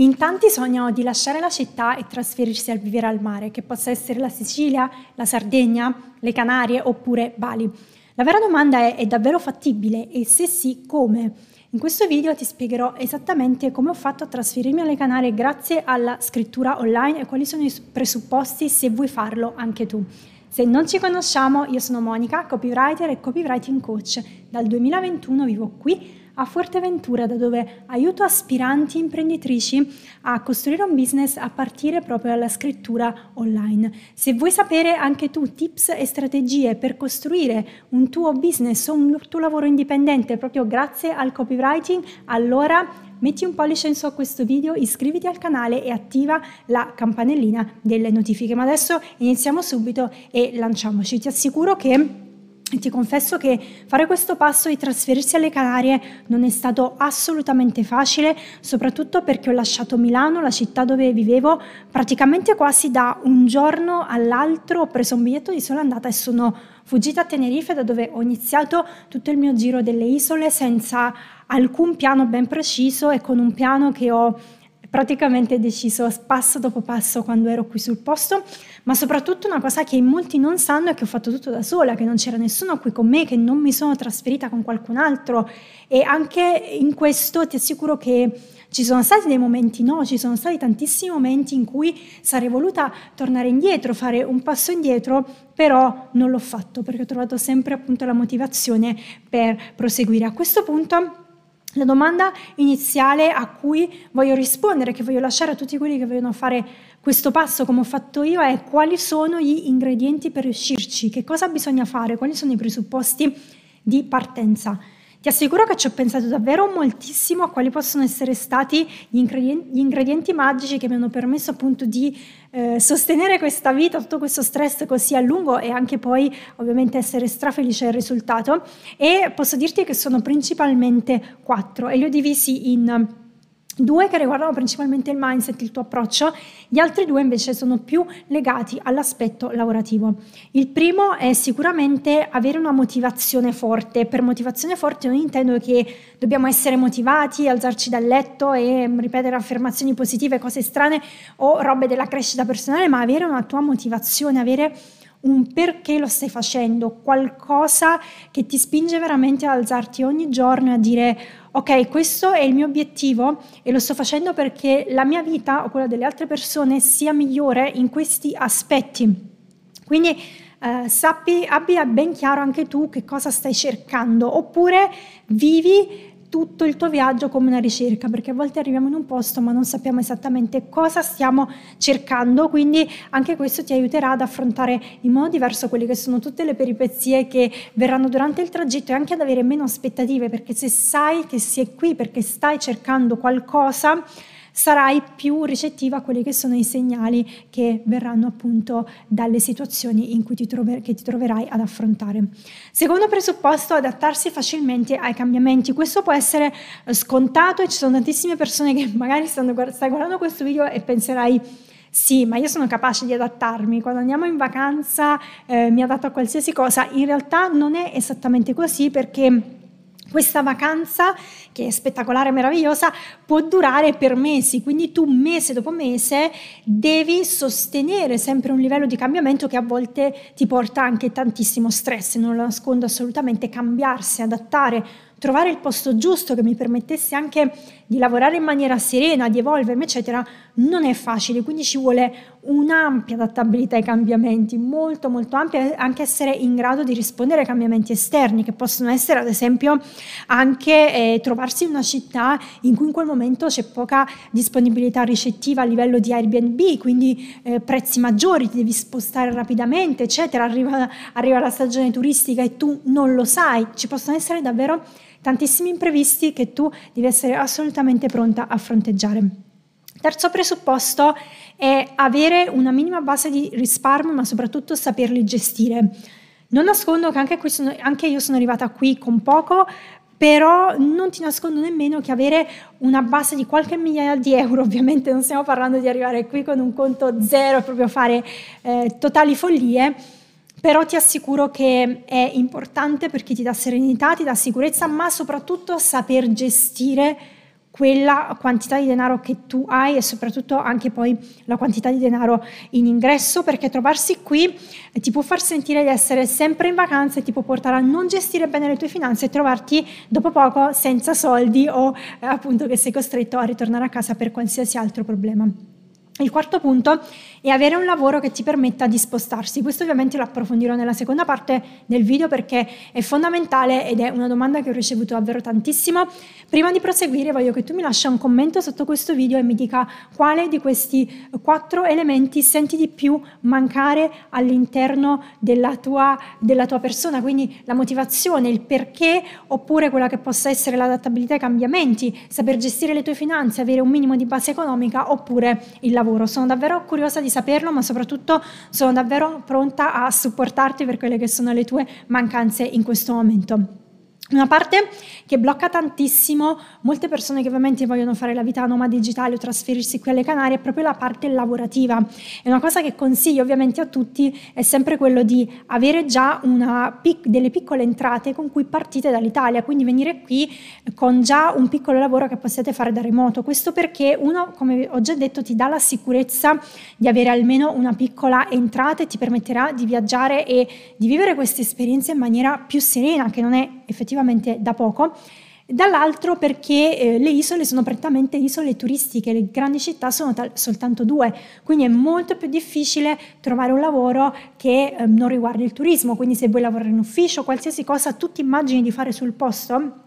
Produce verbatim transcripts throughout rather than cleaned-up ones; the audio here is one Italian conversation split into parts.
In tanti sognano di lasciare la città e trasferirsi a vivere al mare, che possa essere la Sicilia, la Sardegna, le Canarie oppure Bali. La vera domanda è: è davvero fattibile? E se sì, come? In questo video ti spiegherò esattamente come ho fatto a trasferirmi alle Canarie grazie alla scrittura online e quali sono i presupposti se vuoi farlo anche tu. Se non ci conosciamo, io sono Monica, copywriter e copywriting coach. Dal duemilaventuno vivo qui a Fuerteventura, da dove aiuto aspiranti imprenditrici a costruire un business a partire proprio dalla scrittura online. Se vuoi sapere anche tu tips e strategie per costruire un tuo business o un tuo lavoro indipendente proprio grazie al copywriting, allora metti un pollice in su a questo video, iscriviti al canale e attiva la campanellina delle notifiche. Ma adesso iniziamo subito e lanciamoci. Ti assicuro che Ti confesso che fare questo passo di trasferirsi alle Canarie non è stato assolutamente facile, soprattutto perché ho lasciato Milano, la città dove vivevo, praticamente quasi da un giorno all'altro. Ho preso un biglietto di sola andata e sono fuggita a Tenerife, da dove ho iniziato tutto il mio giro delle isole senza alcun piano ben preciso e con un piano che ho praticamente deciso passo dopo passo quando ero qui sul posto. Ma soprattutto una cosa che molti non sanno è che ho fatto tutto da sola, che non c'era nessuno qui con me, che non mi sono trasferita con qualcun altro. E anche in questo ti assicuro che ci sono stati dei momenti no, ci sono stati tantissimi momenti in cui sarei voluta tornare indietro, fare un passo indietro, però non l'ho fatto perché ho trovato sempre appunto la motivazione per proseguire. A questo punto la domanda iniziale a cui voglio rispondere, che voglio lasciare a tutti quelli che vogliono fare questo passo come ho fatto io, è: quali sono gli ingredienti per riuscirci? Che cosa bisogna fare? Quali sono i presupposti di partenza? Ti assicuro che ci ho pensato davvero moltissimo a quali possono essere stati gli ingredienti, gli ingredienti magici che mi hanno permesso appunto di eh, sostenere questa vita, tutto questo stress così a lungo e anche poi ovviamente essere strafelice del risultato. E posso dirti che sono principalmente quattro e li ho divisi in due che riguardano principalmente il mindset, il tuo approccio, gli altri due invece sono più legati all'aspetto lavorativo. Il primo è sicuramente avere una motivazione forte. Per motivazione forte non intendo che dobbiamo essere motivati, alzarci dal letto e ripetere affermazioni positive, cose strane o robe della crescita personale, ma avere una tua motivazione, avere un perché lo stai facendo, qualcosa che ti spinge veramente ad alzarti ogni giorno e a dire: ok, questo è il mio obiettivo e lo sto facendo perché la mia vita o quella delle altre persone sia migliore in questi aspetti. Quindi eh, sappi, abbia ben chiaro anche tu che cosa stai cercando, oppure vivi tutto il tuo viaggio come una ricerca, perché a volte arriviamo in un posto ma non sappiamo esattamente cosa stiamo cercando. Quindi anche questo ti aiuterà ad affrontare in modo diverso quelle che sono tutte le peripezie che verranno durante il tragitto e anche ad avere meno aspettative, perché se sai che sei qui perché stai cercando qualcosa sarai più ricettiva a quelli che sono i segnali che verranno appunto dalle situazioni in cui ti, trover- che ti troverai ad affrontare. Secondo presupposto, adattarsi facilmente ai cambiamenti. Questo può essere scontato e ci sono tantissime persone che magari stanno guard- stai guardando questo video e penserai: sì, ma io sono capace di adattarmi, quando andiamo in vacanza eh, mi adatto a qualsiasi cosa. In realtà non è esattamente così, perché questa vacanza, che è spettacolare e meravigliosa, può durare per mesi, quindi tu mese dopo mese devi sostenere sempre un livello di cambiamento che a volte ti porta anche tantissimo stress. Non lo nascondo assolutamente, cambiarsi, adattare, trovare il posto giusto che mi permettesse anche di lavorare in maniera serena, di evolvermi, eccetera, non è facile. Quindi ci vuole un'ampia adattabilità ai cambiamenti, molto molto ampia, anche essere in grado di rispondere ai cambiamenti esterni, che possono essere ad esempio anche eh, trovarsi in una città in cui in quel momento c'è poca disponibilità ricettiva a livello di Airbnb, quindi eh, prezzi maggiori, ti devi spostare rapidamente, eccetera, arriva, arriva la stagione turistica e tu non lo sai. Ci possono essere davvero tantissimi imprevisti che tu devi essere assolutamente pronta a fronteggiare. Terzo presupposto è avere una minima base di risparmio, ma soprattutto saperli gestire. Non nascondo che anche, qui sono, anche io sono arrivata qui con poco, però non ti nascondo nemmeno che avere una base di qualche migliaia di euro, ovviamente non stiamo parlando di arrivare qui con un conto zero e proprio fare eh, totali follie, però ti assicuro che è importante perché ti dà serenità, ti dà sicurezza, ma soprattutto saper gestire quella quantità di denaro che tu hai e soprattutto anche poi la quantità di denaro in ingresso, perché trovarsi qui ti può far sentire di essere sempre in vacanza e ti può portare a non gestire bene le tue finanze e trovarti dopo poco senza soldi o eh, appunto che sei costretto a ritornare a casa per qualsiasi altro problema. Il quarto punto è avere un lavoro che ti permetta di spostarsi. Questo ovviamente lo approfondirò nella seconda parte del video perché è fondamentale ed è una domanda che ho ricevuto davvero tantissimo. Prima di proseguire voglio che tu mi lasci un commento sotto questo video e mi dica quale di questi quattro elementi senti di più mancare all'interno della tua, della tua persona, quindi la motivazione, il perché, oppure quella che possa essere l'adattabilità ai cambiamenti, saper gestire le tue finanze, avere un minimo di base economica oppure il lavoro. Sono davvero curiosa di saperlo, ma soprattutto sono davvero pronta a supportarti per quelle che sono le tue mancanze in questo momento. Una parte che blocca tantissimo molte persone che ovviamente vogliono fare la vita nomade digitale o trasferirsi qui alle Canarie è proprio la parte lavorativa. E una cosa che consiglio ovviamente a tutti è sempre quello di avere già una pic- delle piccole entrate con cui partite dall'Italia, quindi venire qui con già un piccolo lavoro che possiate fare da remoto. Questo perché uno, come ho già detto, ti dà la sicurezza di avere almeno una piccola entrata e ti permetterà di viaggiare e di vivere queste esperienze in maniera più serena, che non è effettivamente da poco, dall'altro perché eh, le isole sono prettamente isole turistiche, le grandi città sono tal- soltanto due, quindi è molto più difficile trovare un lavoro che eh, non riguarda il turismo, quindi se vuoi lavorare in ufficio, qualsiasi cosa tu ti immagini di fare sul posto,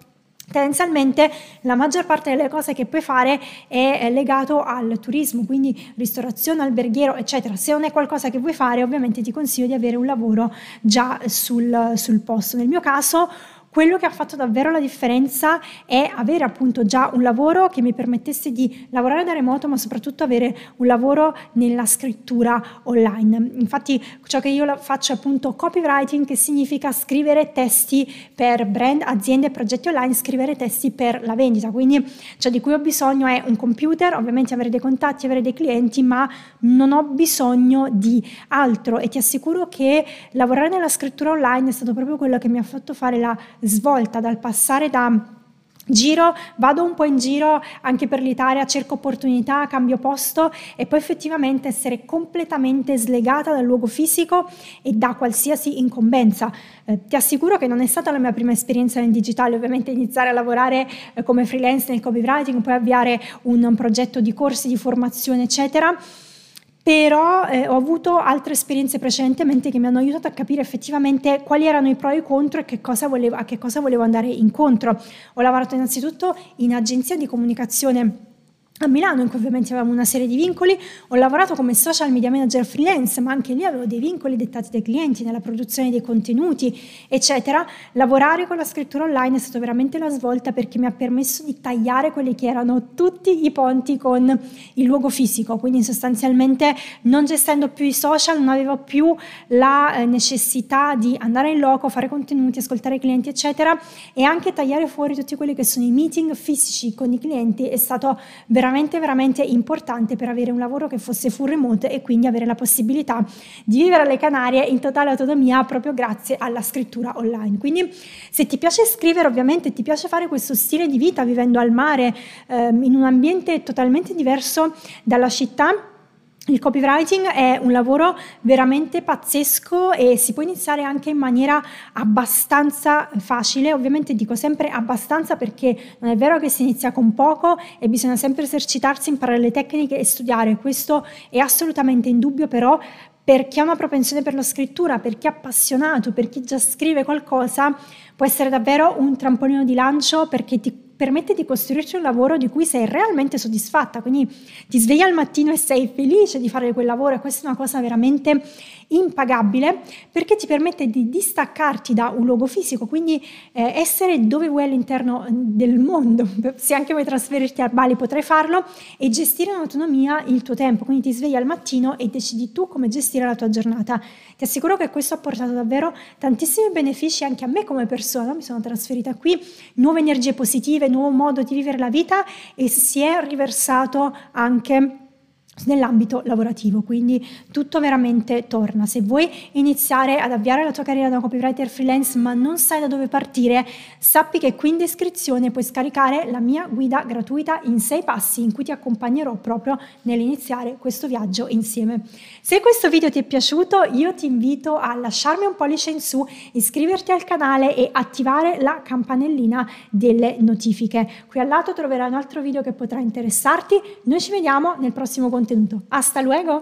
tendenzialmente la maggior parte delle cose che puoi fare è legato al turismo, quindi ristorazione, alberghiero, eccetera. Se non è qualcosa che vuoi fare, ovviamente ti consiglio di avere un lavoro già sul, sul posto. Nel mio caso quello che ha fatto davvero la differenza è avere appunto già un lavoro che mi permettesse di lavorare da remoto, ma soprattutto avere un lavoro nella scrittura online. Infatti ciò che io faccio è appunto copywriting, che significa scrivere testi per brand, aziende e progetti online, scrivere testi per la vendita. Quindi ciò di cui ho bisogno è un computer, ovviamente avere dei contatti, avere dei clienti, ma non ho bisogno di altro e ti assicuro che lavorare nella scrittura online è stato proprio quello che mi ha fatto fare la svolta dal passare da giro, vado un po' in giro anche per l'Italia, cerco opportunità, cambio posto e poi effettivamente essere completamente slegata dal luogo fisico e da qualsiasi incombenza. Eh, ti assicuro che non è stata la mia prima esperienza nel digitale, ovviamente iniziare a lavorare eh, come freelance nel copywriting, poi avviare un, un progetto di corsi, di formazione, eccetera. Però eh, ho avuto altre esperienze precedentemente che mi hanno aiutato a capire effettivamente quali erano i pro e i contro e che cosa volevo, a che cosa volevo andare incontro. Ho lavorato innanzitutto in agenzia di comunicazione a Milano, in cui ovviamente avevamo una serie di vincoli. Ho lavorato come social media manager freelance, ma anche lì avevo dei vincoli dettati dai clienti nella produzione dei contenuti, eccetera. Lavorare con la scrittura online è stata veramente la svolta perché mi ha permesso di tagliare quelli che erano tutti i ponti con il luogo fisico, quindi sostanzialmente non gestendo più i social non avevo più la necessità di andare in loco, fare contenuti, ascoltare i clienti, eccetera, e anche tagliare fuori tutti quelli che sono i meeting fisici con i clienti è stato veramente veramente veramente importante per avere un lavoro che fosse full remote e quindi avere la possibilità di vivere alle Canarie in totale autonomia proprio grazie alla scrittura online. Quindi se ti piace scrivere, ovviamente ti piace fare questo stile di vita vivendo al mare, ehm, in un ambiente totalmente diverso dalla città, il copywriting è un lavoro veramente pazzesco e si può iniziare anche in maniera abbastanza facile. Ovviamente dico sempre abbastanza perché non è vero che si inizia con poco e bisogna sempre esercitarsi, imparare le tecniche e studiare. Questo è assolutamente indubbio, però per chi ha una propensione per la scrittura, per chi è appassionato, per chi già scrive qualcosa, può essere davvero un trampolino di lancio perché ti permette di costruirci un lavoro di cui sei realmente soddisfatta, quindi ti svegli al mattino e sei felice di fare quel lavoro e questa è una cosa veramente impagabile perché ti permette di distaccarti da un luogo fisico, quindi eh, essere dove vuoi all'interno del mondo, se anche vuoi trasferirti a Bali potrai farlo e gestire in autonomia il tuo tempo, quindi ti svegli al mattino e decidi tu come gestire la tua giornata. Ti assicuro che questo ha portato davvero tantissimi benefici anche a me come persona, mi sono trasferita qui, nuove energie positive, nuovo modo di vivere la vita e si è riversato anche nell'ambito lavorativo, quindi tutto veramente torna. Se vuoi iniziare ad avviare la tua carriera da copywriter freelance ma non sai da dove partire, sappi che qui in descrizione puoi scaricare la mia guida gratuita in sei passi in cui ti accompagnerò proprio nell'iniziare questo viaggio insieme. Se questo video ti è piaciuto, io ti invito a lasciarmi un pollice in su, iscriverti al canale e attivare la campanellina delle notifiche. Qui al lato troverai un altro video che potrà interessarti. Noi ci vediamo nel prossimo contenuto. Hasta luego!